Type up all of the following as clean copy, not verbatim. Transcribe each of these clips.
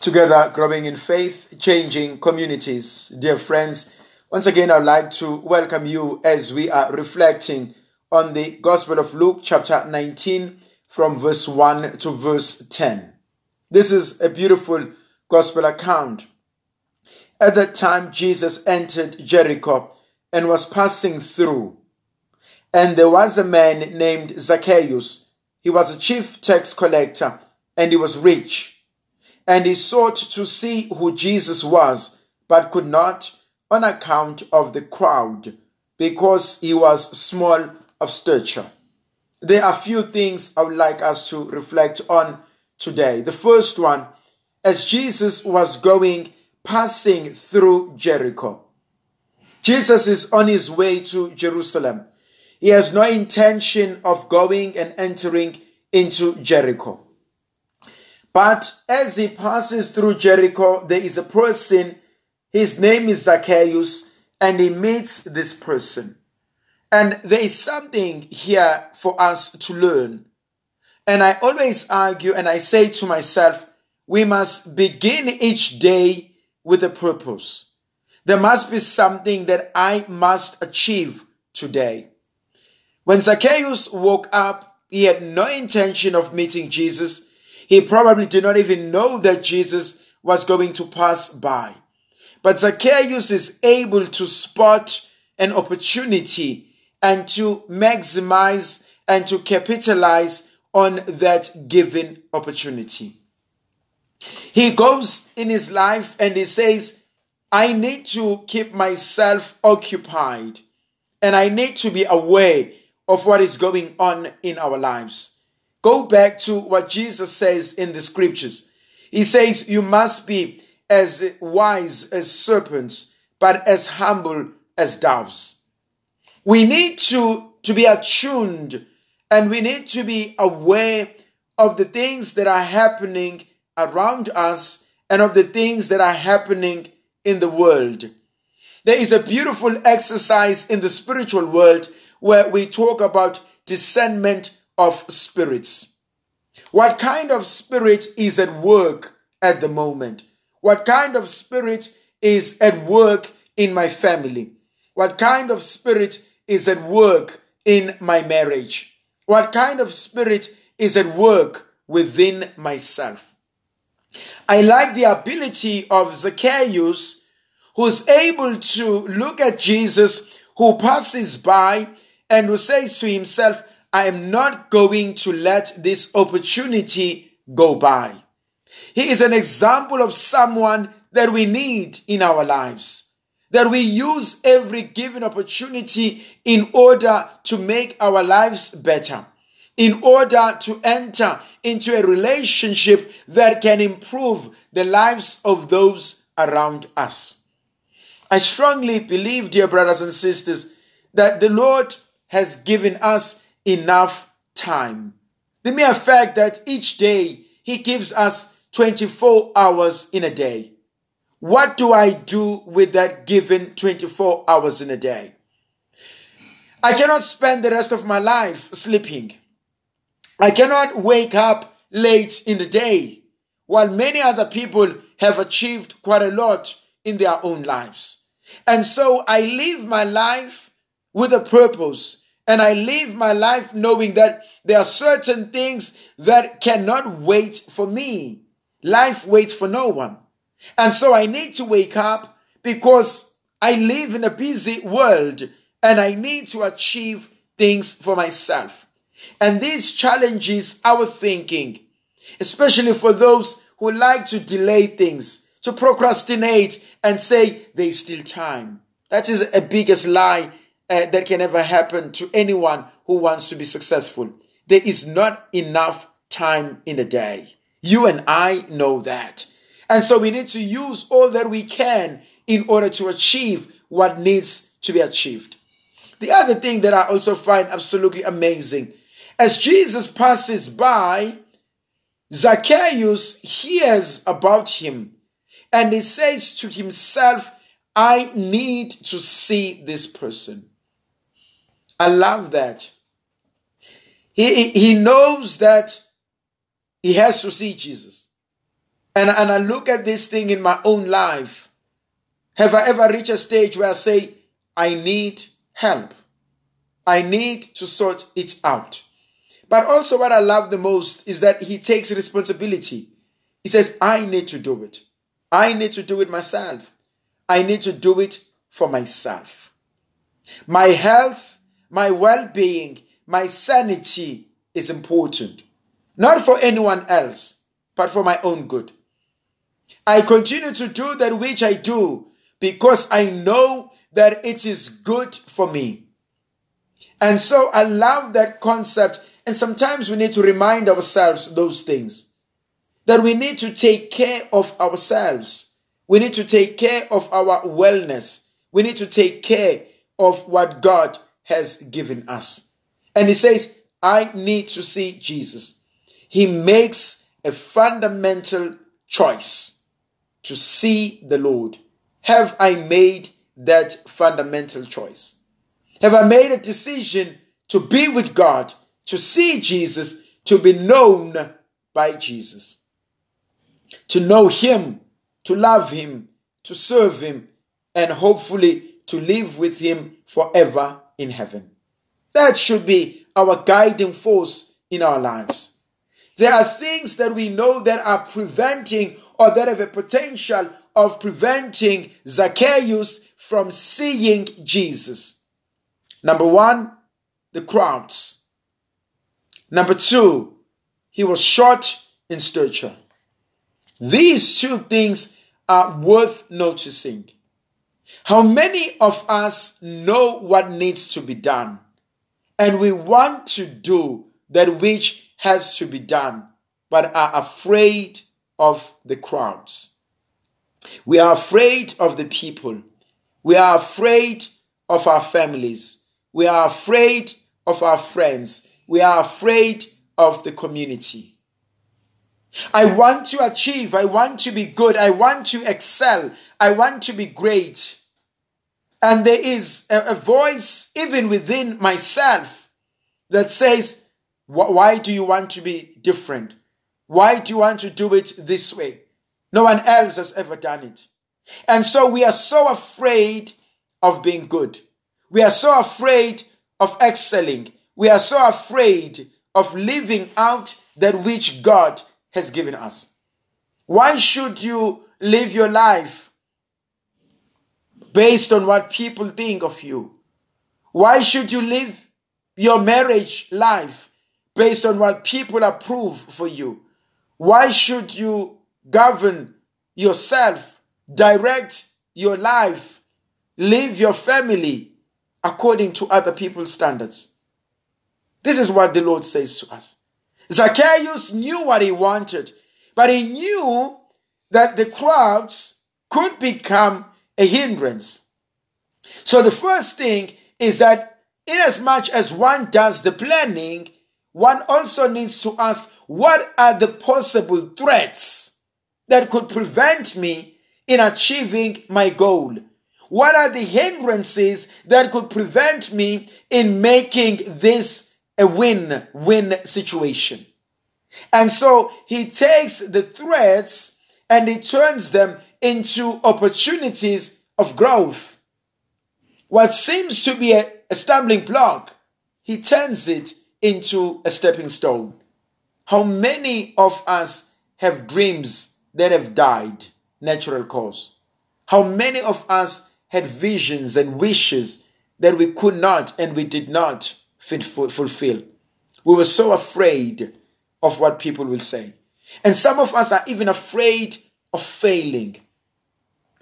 together growing in faith, changing communities. Dear friends, once again I'd like to welcome you as we are reflecting on the Gospel of Luke chapter 19 from verse 1 to verse 10. This is a beautiful Gospel account. At that time, Jesus entered Jericho and was passing through. And there was a man named Zacchaeus. He was a chief tax collector, and he was rich. And he sought to see who Jesus was, but could not on account of the crowd, because he was small of stature. There are few things I would like us to reflect on today. The first one, as Jesus was passing through Jericho. Jesus is on his way to Jerusalem. He has no intention of going and entering into Jericho. But as he passes through Jericho, there is a person, his name is Zacchaeus, and he meets this person. And there is something here for us to learn. And I always argue and I say to myself, we must begin each day with a purpose. There must be something that I must achieve today. When Zacchaeus woke up, he had no intention of meeting Jesus. He probably did not even know that Jesus was going to pass by. But Zacchaeus is able to spot an opportunity and to maximize and to capitalize on that given opportunity. He goes in his life and he says, I need to keep myself occupied and I need to be aware of what is going on in our lives. Go back to what Jesus says in the scriptures. He says, you must be as wise as serpents, but as humble as doves. We need to be attuned and we need to be aware of the things that are happening around us and of the things that are happening in the world. There is a beautiful exercise in the spiritual world where we talk about discernment of spirits. What kind of spirit is at work at the moment? What kind of spirit is at work in my family? What kind of spirit is at work in my marriage? What kind of spirit is at work within myself? I like the ability of Zacchaeus, who's able to look at Jesus, who passes by and who says to himself, I am not going to let this opportunity go by. He is an example of someone that we need in our lives, that we use every given opportunity in order to make our lives better, in order to enter into a relationship that can improve the lives of those around us. I strongly believe, dear brothers and sisters, that the Lord has given us enough time. The mere fact that each day He gives us 24 hours in a day. What do I do with that given 24 hours in a day? I cannot spend the rest of my life sleeping. I cannot wake up late in the day, while many other people have achieved quite a lot in their own lives. And so I live my life with a purpose, and I live my life knowing that there are certain things that cannot wait for me. Life waits for no one. And so I need to wake up because I live in a busy world and I need to achieve things for myself. And this challenges our thinking, especially for those who like to delay things, to procrastinate and say, there's still time. That is the biggest lie that can ever happen to anyone who wants to be successful. There is not enough time in a day. You and I know that. And so we need to use all that we can in order to achieve what needs to be achieved. The other thing that I also find absolutely amazing, as Jesus passes by, Zacchaeus hears about him and he says to himself, I need to see this person. I love that. He knows that he has to see Jesus. And I look at this thing in my own life. Have I ever reached a stage where I say, I need help. I need to sort it out. But also what I love the most is that he takes responsibility. He says, I need to do it. I need to do it myself. I need to do it for myself. My health, my well-being, my sanity is important. Not for anyone else, but for my own good. I continue to do that which I do because I know that it is good for me. And so I love that concept. And sometimes we need to remind ourselves those things. That we need to take care of ourselves. We need to take care of our wellness. We need to take care of what God has given us. And he says, I need to see Jesus. He makes a fundamental choice to see the Lord. Have I made that fundamental choice? Have I made a decision to be with God, to see Jesus, to be known by Jesus? To know him, to love him, to serve him, and hopefully to live with him forever in heaven. That should be our guiding force in our lives. There are things that we know that are preventing or that have a potential of preventing Zacchaeus from seeing Jesus. 1, the crowds. 2, he was short in stature. These two things are worth noticing. How many of us know what needs to be done, and we want to do that which has to be done, but are afraid of the crowds? We are afraid of the people. We are afraid of our families. We are afraid of our friends. We are afraid of the community. I want to achieve. I want to be good. I want to excel. I want to be great. And there is a voice even within myself that says, why do you want to be different? Why do you want to do it this way? No one else has ever done it. And so we are so afraid of being good. We are so afraid of excelling. We are so afraid of living out that which God has given us. Why should you live your life based on what people think of you? Why should you live your marriage life based on what people approve for you? Why should you govern yourself, direct your life, live your family according to other people's standards? This is what the Lord says to us. Zacchaeus knew what he wanted, but he knew that the crowds could become a hindrance. So the first thing is that inasmuch as one does the planning, one also needs to ask, what are the possible threats that could prevent me in achieving my goal? What are the hindrances that could prevent me in making this a win-win situation? And so he takes the threats and he turns them into opportunities of growth. What seems to be a stumbling block, he turns it into a stepping stone. How many of us have dreams that have died, natural cause? How many of us had visions and wishes that we could not and we did not fulfill? We were so afraid of what people will say. And some of us are even afraid of failing.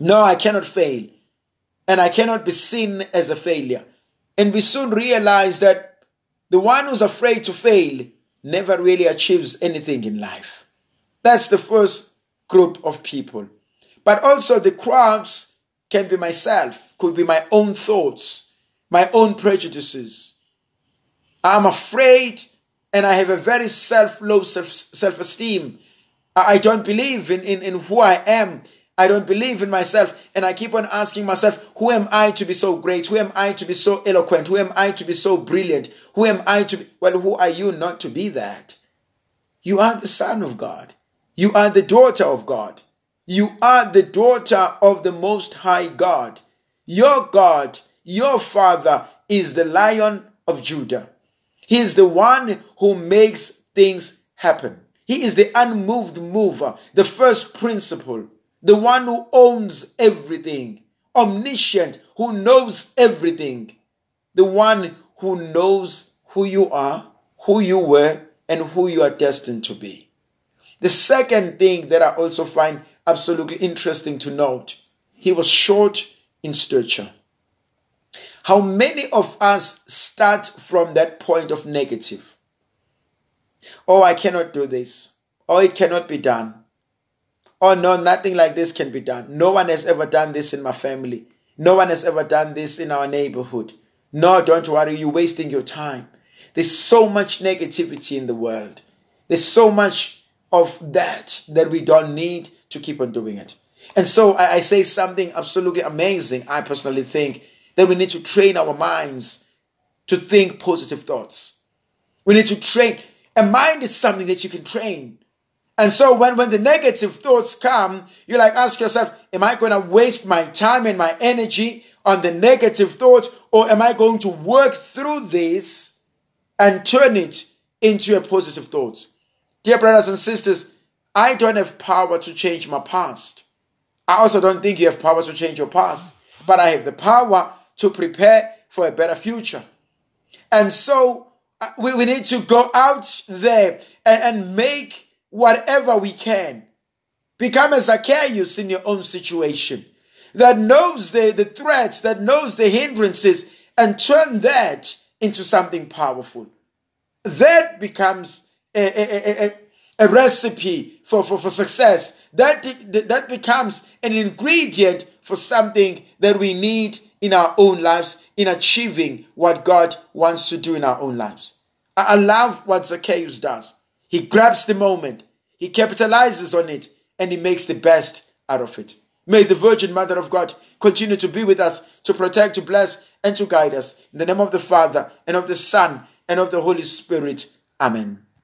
No, I cannot fail. And I cannot be seen as a failure. And we soon realize that the one who's afraid to fail never really achieves anything in life. That's the first group of people. But also the crowds can be myself, could be my own thoughts, my own prejudices. I'm afraid and I have a very low self-esteem. I don't believe in who I am. I don't believe in myself. And I keep on asking myself, who am I to be so great? Who am I to be so eloquent? Who am I to be so brilliant? Who am I to be? Well, who are you not to be that? You are the Son of God. You are the daughter of God. You are the daughter of the Most High God. Your God, your Father, is the Lion of Judah. He is the one who makes things happen. He is the unmoved mover, the first principle, the one who owns everything, omniscient, who knows everything, the one who knows who you are, who you were, and who you are destined to be. The second thing that I also find absolutely interesting to note, he was short in stature. How many of us start from that point of negative? Oh, I cannot do this. Oh, it cannot be done. Oh, no, nothing like this can be done. No one has ever done this in my family. No one has ever done this in our neighborhood. No, don't worry, you're wasting your time. There's so much negativity in the world. There's so much of that we don't need to keep on doing it. And so I say something absolutely amazing. I personally think that we need to train our minds to think positive thoughts. We need to train. A mind is something that you can train. And so when the negative thoughts come, you ask yourself, am I going to waste my time and my energy on the negative thought? Or am I going to work through this and turn it into a positive thought? Dear brothers and sisters, I don't have power to change my past. I also don't think you have power to change your past. But I have the power to prepare for a better future. And so we need to go out there and make whatever we can. Become a Zacchaeus in your own situation that knows the threats, that knows the hindrances, and turn that into something powerful. That becomes a recipe for success. That becomes an ingredient for something that we need in our own lives, in achieving what God wants to do in our own lives. I love what Zacchaeus does. He grabs the moment, he capitalizes on it, and he makes the best out of it. May the Virgin Mother of God continue to be with us, to protect, to bless, and to guide us. In the name of the Father, and of the Son, and of the Holy Spirit. Amen.